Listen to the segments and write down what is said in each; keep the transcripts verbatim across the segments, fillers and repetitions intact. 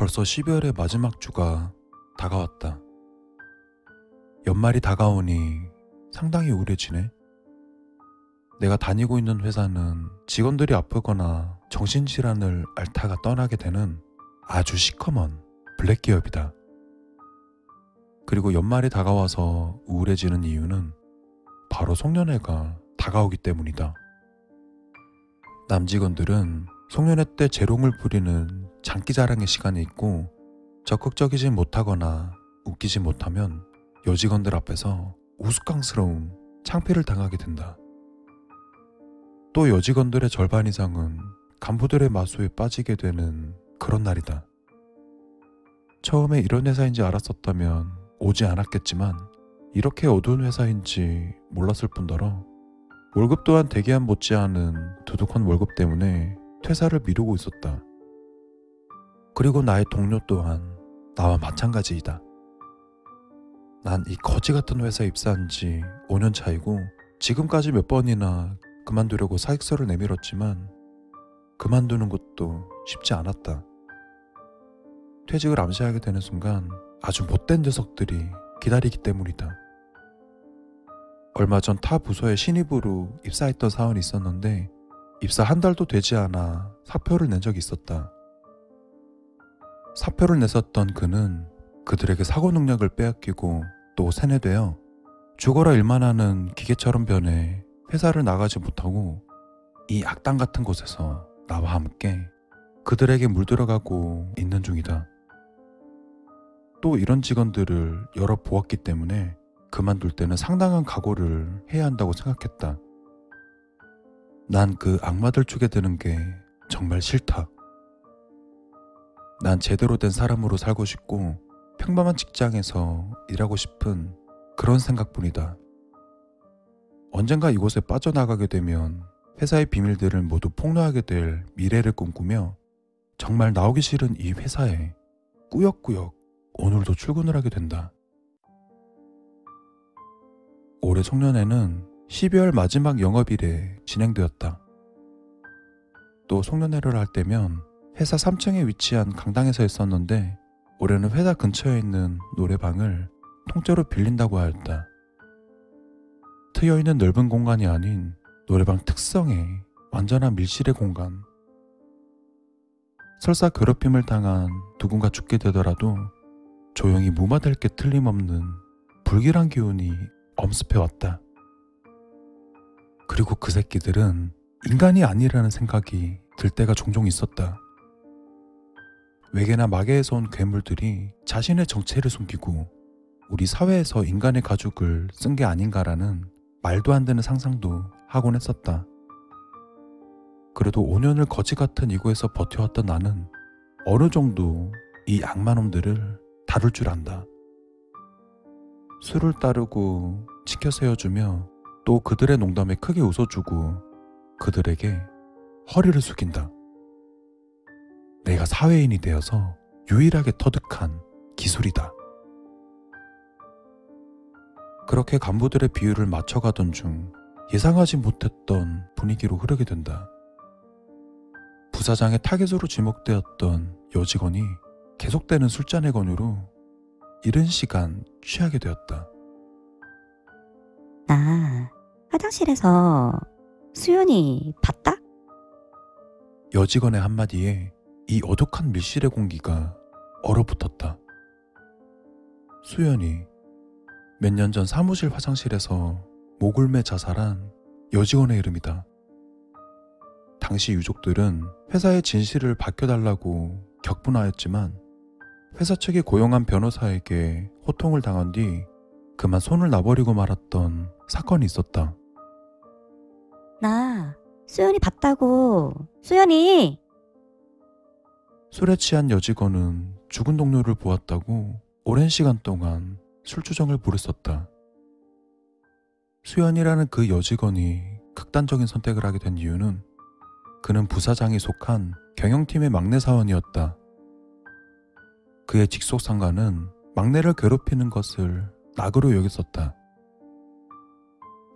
벌써 십이월의 마지막 주가 다가왔다. 연말이 다가오니 상당히 우울해지네. 내가 다니고 있는 회사는 직원들이 아프거나 정신질환을 앓다가 떠나게 되는 아주 시커먼 블랙 기업이다. 그리고 연말이 다가와서 우울해지는 이유는 바로 송년회가 다가오기 때문이다. 남직원들은 송년회 때 재롱을 부리는 장기자랑의 시간이 있고, 적극적이지 못하거나 웃기지 못하면 여직원들 앞에서 우스꽝스러운 창피를 당하게 된다. 또 여직원들의 절반 이상은 간부들의 마수에 빠지게 되는 그런 날이다. 처음에 이런 회사인지 알았었다면 오지 않았겠지만, 이렇게 어두운 회사인지 몰랐을 뿐더러 월급 또한 대기업 못지않은 두둑한 월급 때문에 퇴사를 미루고 있었다. 그리고 나의 동료 또한 나와 마찬가지이다. 난 이 거지 같은 회사에 입사한 지 오 년 차이고, 지금까지 몇 번이나 그만두려고 사익서를 내밀었지만 그만두는 것도 쉽지 않았다. 퇴직을 암시하게 되는 순간 아주 못된 녀석들이 기다리기 때문이다. 얼마 전 타 부서에 신입으로 입사했던 사원이 있었는데, 입사 한 달도 되지 않아 사표를 낸 적이 있었다. 사표를 냈었던 그는 그들에게 사고 능력을 빼앗기고 또 세뇌되어 죽어라 일만 하는 기계처럼 변해 회사를 나가지 못하고, 이 악당 같은 곳에서 나와 함께 그들에게 물들어가고 있는 중이다. 또 이런 직원들을 여러 보았기 때문에 그만둘 때는 상당한 각오를 해야 한다고 생각했다. 난 그 악마들 쪽에 드는 게 정말 싫다. 난 제대로 된 사람으로 살고 싶고 평범한 직장에서 일하고 싶은 그런 생각뿐이다. 언젠가 이곳에 빠져나가게 되면 회사의 비밀들을 모두 폭로하게 될 미래를 꿈꾸며, 정말 나오기 싫은 이 회사에 꾸역꾸역 오늘도 출근을 하게 된다. 올해 송년회는 십이월 마지막 영업일에 진행되었다. 또 송년회를 할 때면 회사 삼 층에 위치한 강당에서 했었는데, 올해는 회사 근처에 있는 노래방을 통째로 빌린다고 하였다. 트여있는 넓은 공간이 아닌 노래방 특성의 완전한 밀실의 공간. 설사 괴롭힘을 당한 누군가 죽게 되더라도 조용히 무마될 게 틀림없는 불길한 기운이 엄습해왔다. 그리고 그 새끼들은 인간이 아니라는 생각이 들 때가 종종 있었다. 외계나 마계에서 온 괴물들이 자신의 정체를 숨기고 우리 사회에서 인간의 가죽을 쓴 게 아닌가라는 말도 안 되는 상상도 하곤 했었다. 그래도 오 년을 거지 같은 이곳에서 버텨왔던 나는 어느 정도 이 악마놈들을 다룰 줄 안다. 술을 따르고 치켜 세워주며, 또 그들의 농담에 크게 웃어주고 그들에게 허리를 숙인다. 내가 사회인이 되어서 유일하게 터득한 기술이다. 그렇게 간부들의 비율을 맞춰가던 중 예상하지 못했던 분위기로 흐르게 된다. 부사장의 타겟으로 지목되었던 여직원이 계속되는 술잔의 권유로 이른 시간 취하게 되었다. 나 화장실에서 수연이 봤다? 여직원의 한마디에 이 어둑한 밀실의 공기가 얼어붙었다. 수연이 몇 년 전 사무실 화장실에서 목을매 자살한 여직원의 이름이다. 당시 유족들은 회사의 진실을 밝혀달라고 격분하였지만, 회사 측이 고용한 변호사에게 호통을 당한 뒤 그만 손을 놔버리고 말았던 사건이 있었다. 나 수연이 봤다고. 수연이! 술에 취한 여직원은 죽은 동료를 보았다고 오랜 시간 동안 술주정을 부렸었다. 수연이라는 그 여직원이 극단적인 선택을 하게 된 이유는 그는 부사장이 속한 경영팀의 막내 사원이었다. 그의 직속 상관은 막내를 괴롭히는 것을 낙으로 여겼었다.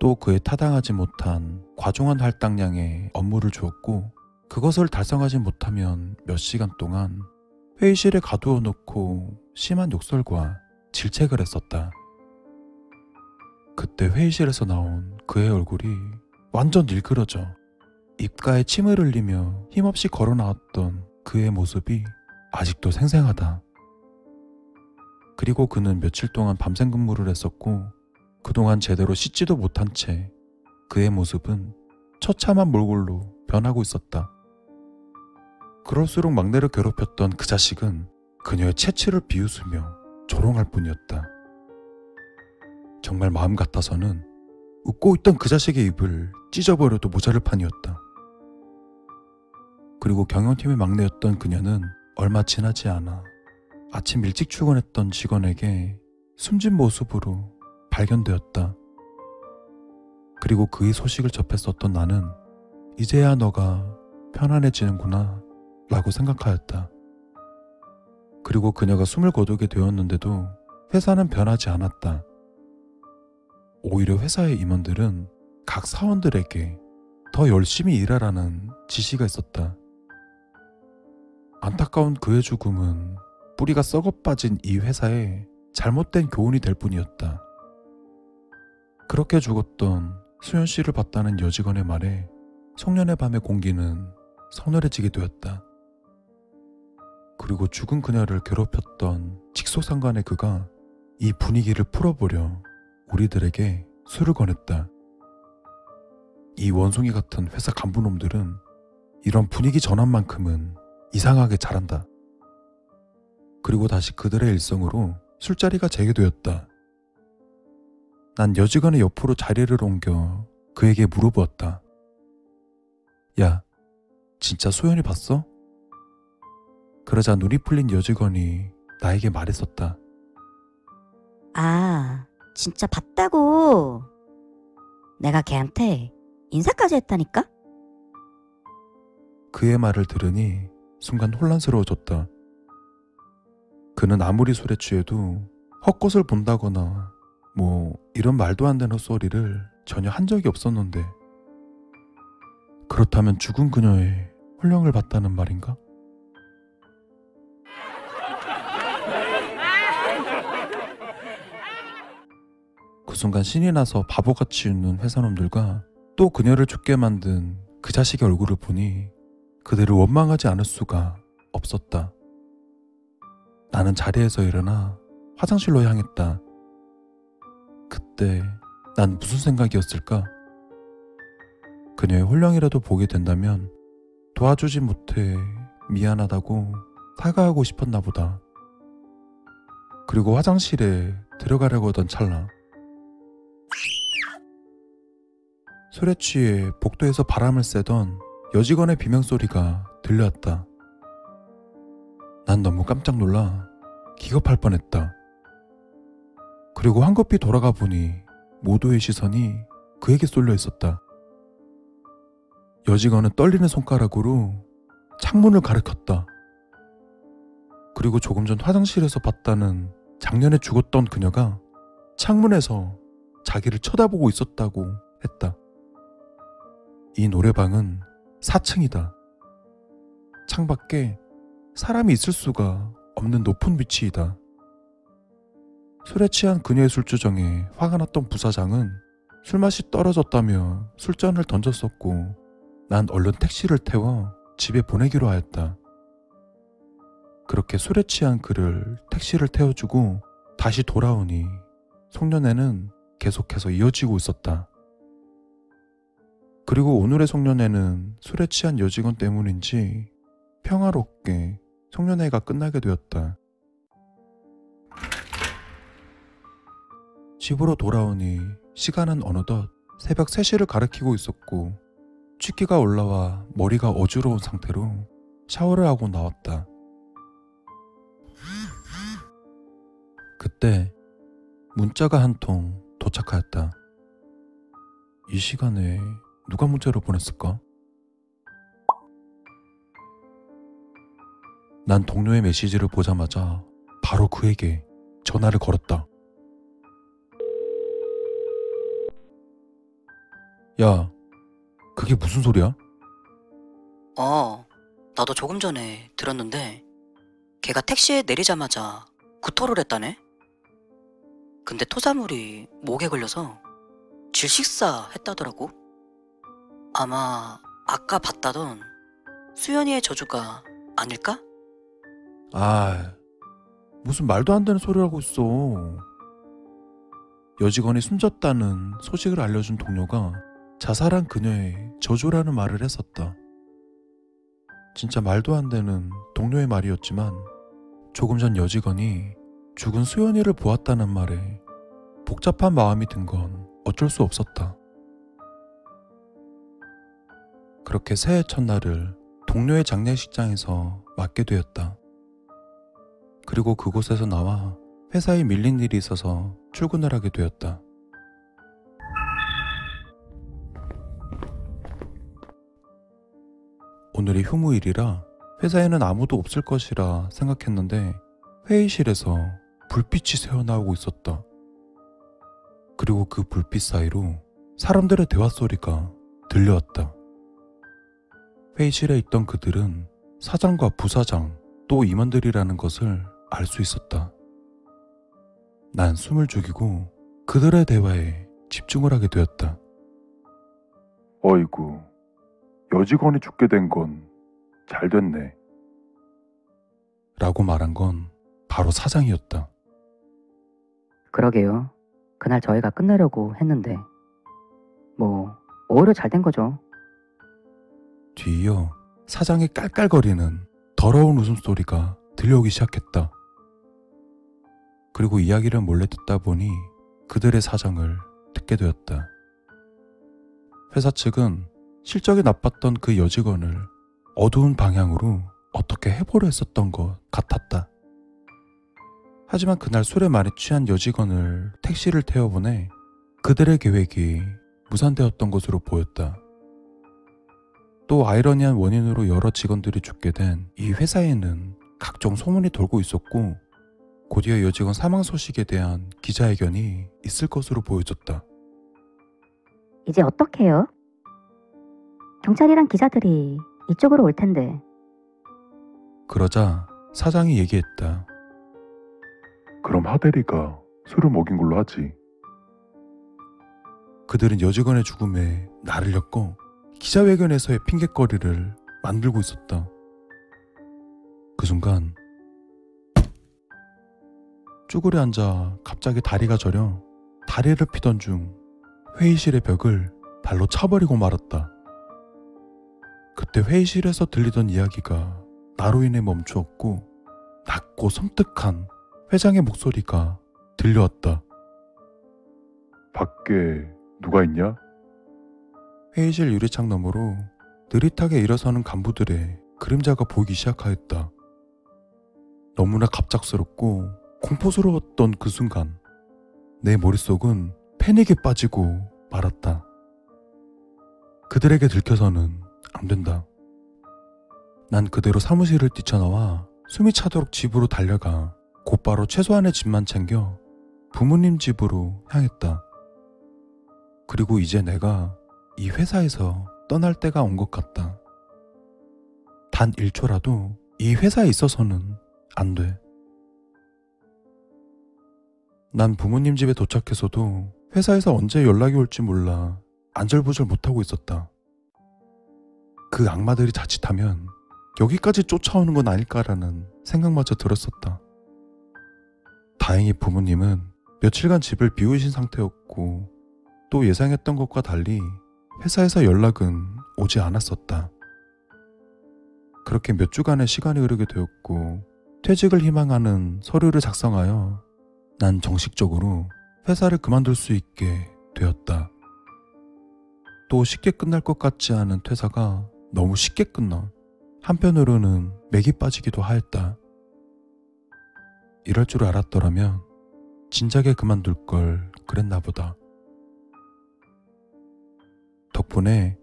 또 그에 타당하지 못한 과중한 할당량의 업무를 주었고, 그것을 달성하지 못하면 몇 시간 동안 회의실에 가두어 놓고 심한 욕설과 질책을 했었다. 그때 회의실에서 나온 그의 얼굴이 완전 일그러져 입가에 침을 흘리며 힘없이 걸어 나왔던 그의 모습이 아직도 생생하다. 그리고 그는 며칠 동안 밤샘 근무를 했었고 그동안 제대로 씻지도 못한 채 그의 모습은 처참한 몰골로 변하고 있었다. 그럴수록 막내를 괴롭혔던 그 자식은 그녀의 체취를 비웃으며 조롱할 뿐이었다. 정말 마음 같아서는 웃고 있던 그 자식의 입을 찢어버려도 모자랄 판이었다. 그리고 경영팀의 막내였던 그녀는 얼마 지나지 않아 아침 일찍 출근했던 직원에게 숨진 모습으로 발견되었다. 그리고 그의 소식을 접했었던 나는 이제야 너가 편안해지는구나 라고 생각하였다. 그리고 그녀가 숨을 거두게 되었는데도 회사는 변하지 않았다. 오히려 회사의 임원들은 각 사원들에게 더 열심히 일하라는 지시가 있었다. 안타까운 그의 죽음은 뿌리가 썩어 빠진 이 회사의 잘못된 교훈이 될 뿐이었다. 그렇게 죽었던 수현 씨를 봤다는 여직원의 말에 송년회 밤의 공기는 서늘해지게 되었다. 그리고 죽은 그녀를 괴롭혔던 직소상관의 그가 이 분위기를 풀어보려 우리들에게 술을 권했다. 이 원숭이 같은 회사 간부놈들은 이런 분위기 전환만큼은 이상하게 잘한다. 그리고 다시 그들의 일성으로 술자리가 재개되었다. 난 여직원의 옆으로 자리를 옮겨 그에게 물어보았다. 야, 진짜 소연이 봤어? 그러자 눈이 풀린 여직원이 나에게 말했었다. 아, 진짜 봤다고. 내가 걔한테 인사까지 했다니까? 그의 말을 들으니 순간 혼란스러워졌다. 그는 아무리 술에 취해도 헛것을 본다거나 뭐 이런 말도 안 되는 헛소리를 전혀 한 적이 없었는데 그렇다면 죽은 그녀의 혼령을 봤다는 말인가? 그 순간 신이 나서 바보같이 웃는 회사놈들과 또 그녀를 죽게 만든 그 자식의 얼굴을 보니 그들을 원망하지 않을 수가 없었다. 나는 자리에서 일어나 화장실로 향했다. 그때 난 무슨 생각이었을까? 그녀의 혼령이라도 보게 된다면 도와주지 못해 미안하다고 사과하고 싶었나 보다. 그리고 화장실에 들어가려고 하던 찰나 술에 취해 복도에서 바람을 쐬던 여직원의 비명소리가 들려왔다. 난 너무 깜짝 놀라 기겁할 뻔했다. 그리고 황급히 돌아가 보니 모두의 시선이 그에게 쏠려 있었다. 여직원은 떨리는 손가락으로 창문을 가리켰다. 그리고 조금 전 화장실에서 봤다는 작년에 죽었던 그녀가 창문에서 자기를 쳐다보고 있었다고 했다. 이 노래방은 사 층이다. 창밖에 사람이 있을 수가 없는 높은 위치이다. 술에 취한 그녀의 술주정에 화가 났던 부사장은 술맛이 떨어졌다며 술잔을 던졌었고 난 얼른 택시를 태워 집에 보내기로 하였다. 그렇게 술에 취한 그를 택시를 태워주고 다시 돌아오니 송년회는 계속해서 이어지고 있었다. 그리고 오늘의 송년회는 술에 취한 여직원 때문인지 평화롭게 송년회가 끝나게 되었다. 집으로 돌아오니 시간은 어느덧 새벽 세 시를 가리키고 있었고 취기가 올라와 머리가 어지러운 상태로 샤워를 하고 나왔다. 그때 문자가 한 통 도착하였다. 이 시간에 누가 문자로 보냈을까? 난 동료의 메시지를 보자마자 바로 그에게 전화를 걸었다. 야, 그게 무슨 소리야? 어, 나도 조금 전에 들었는데 걔가 택시에 내리자마자 구토를 했다네? 근데 토사물이 목에 걸려서 질식사 했다더라고. 아마 아까 봤다던 수연이의 저주가 아닐까? 아, 무슨 말도 안 되는 소리를 하고 있어. 여직원이 숨졌다는 소식을 알려준 동료가 자살한 그녀의 저주라는 말을 했었다. 진짜 말도 안 되는 동료의 말이었지만 조금 전 여직원이 죽은 수연이를 보았다는 말에 복잡한 마음이 든 건 어쩔 수 없었다. 그렇게 새해 첫날을 동료의 장례식장에서 맞게 되었다. 그리고 그곳에서 나와 회사에 밀린 일이 있어서 출근을 하게 되었다. 오늘이 휴무일이라 회사에는 아무도 없을 것이라 생각했는데 회의실에서 불빛이 새어나오고 있었다. 그리고 그 불빛 사이로 사람들의 대화 소리가 들려왔다. 회의실에 있던 그들은 사장과 부사장, 또 임원들이라는 것을 알 수 있었다. 난 숨을 죽이고 그들의 대화에 집중을 하게 되었다. 어이구, 여직원이 죽게 된 건 잘 됐네. 라고 말한 건 바로 사장이었다. 그러게요. 그날 저희가 끝내려고 했는데 뭐 오히려 잘 된 거죠. 뒤이어 사장이 깔깔거리는 더러운 웃음소리가 들려오기 시작했다. 그리고 이야기를 몰래 듣다 보니 그들의 사정을 듣게 되었다. 회사 측은 실적이 나빴던 그 여직원을 어두운 방향으로 어떻게 해보려 했었던 것 같았다. 하지만 그날 술에 많이 취한 여직원을 택시를 태워보내 그들의 계획이 무산되었던 것으로 보였다. 또 아이러니한 원인으로 여러 직원들이 죽게 된 이 회사에는 각종 소문이 돌고 있었고 곧이어 여직원 사망 소식에 대한 기자회견이 있을 것으로 보여졌다. 이제 어떡해요? 경찰이랑 기자들이 이쪽으로 올 텐데. 그러자 사장이 얘기했다. 그럼 하대리가 술을 먹인 걸로 하지. 그들은 여직원의 죽음에 날을 엮어 기자회견에서의 핑곗거리를 만들고 있었다. 그 순간 쭈그려 앉아 갑자기 다리가 저려 다리를 피던 중 회의실의 벽을 발로 차버리고 말았다. 그때 회의실에서 들리던 이야기가 나로 인해 멈추었고 낮고 섬뜩한 회장의 목소리가 들려왔다. 밖에 누가 있냐? 회의실 유리창 너머로 느릿하게 일어서는 간부들의 그림자가 보이기 시작하였다. 너무나 갑작스럽고 공포스러웠던 그 순간 내 머릿속은 패닉에 빠지고 말았다. 그들에게 들켜서는 안 된다. 난 그대로 사무실을 뛰쳐나와 숨이 차도록 집으로 달려가 곧바로 최소한의 짐만 챙겨 부모님 집으로 향했다. 그리고 이제 내가 이 회사에서 떠날 때가 온 것 같다. 단 일 초라도 이 회사에 있어서는 안 돼. 난 부모님 집에 도착해서도 회사에서 언제 연락이 올지 몰라 안절부절 못하고 있었다. 그 악마들이 자칫하면 여기까지 쫓아오는 건 아닐까라는 생각마저 들었었다. 다행히 부모님은 며칠간 집을 비우신 상태였고 또 예상했던 것과 달리 회사에서 연락은 오지 않았었다. 그렇게 몇 주간의 시간이 흐르게 되었고 퇴직을 희망하는 서류를 작성하여 난 정식적으로 회사를 그만둘 수 있게 되었다. 또 쉽게 끝날 것 같지 않은 퇴사가 너무 쉽게 끝나 한편으로는 맥이 빠지기도 하였다. 이럴 줄 알았더라면 진작에 그만둘 걸 그랬나 보다. 덕분에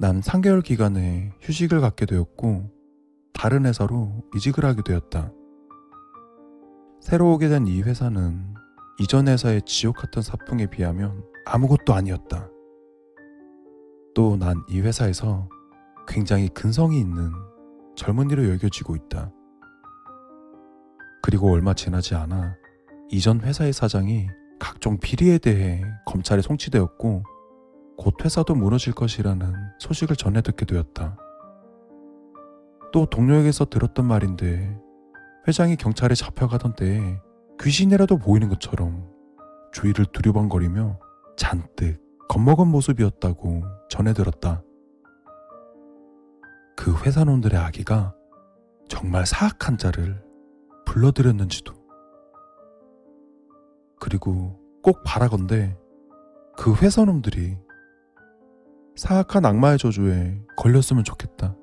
난 삼 개월 기간의 휴식을 갖게 되었고 다른 회사로 이직을 하게 되었다. 새로 오게 된 이 회사는 이전 회사의 지옥 같은 사풍에 비하면 아무것도 아니었다. 또 난 이 회사에서 굉장히 근성이 있는 젊은이로 여겨지고 있다. 그리고 얼마 지나지 않아 이전 회사의 사장이 각종 비리에 대해 검찰에 송치되었고 곧 회사도 무너질 것이라는 소식을 전해 듣게 되었다. 또 동료에게서 들었던 말인데 회장이 경찰에 잡혀가던 때에 귀신이라도 보이는 것처럼 주위를 두리번거리며 잔뜩 겁먹은 모습이었다고 전해 들었다. 그 회사놈들의 아기가 정말 사악한 자를 불러들였는지도. 그리고 꼭 바라건대 그 회사놈들이 사악한 악마의 저주에 걸렸으면 좋겠다.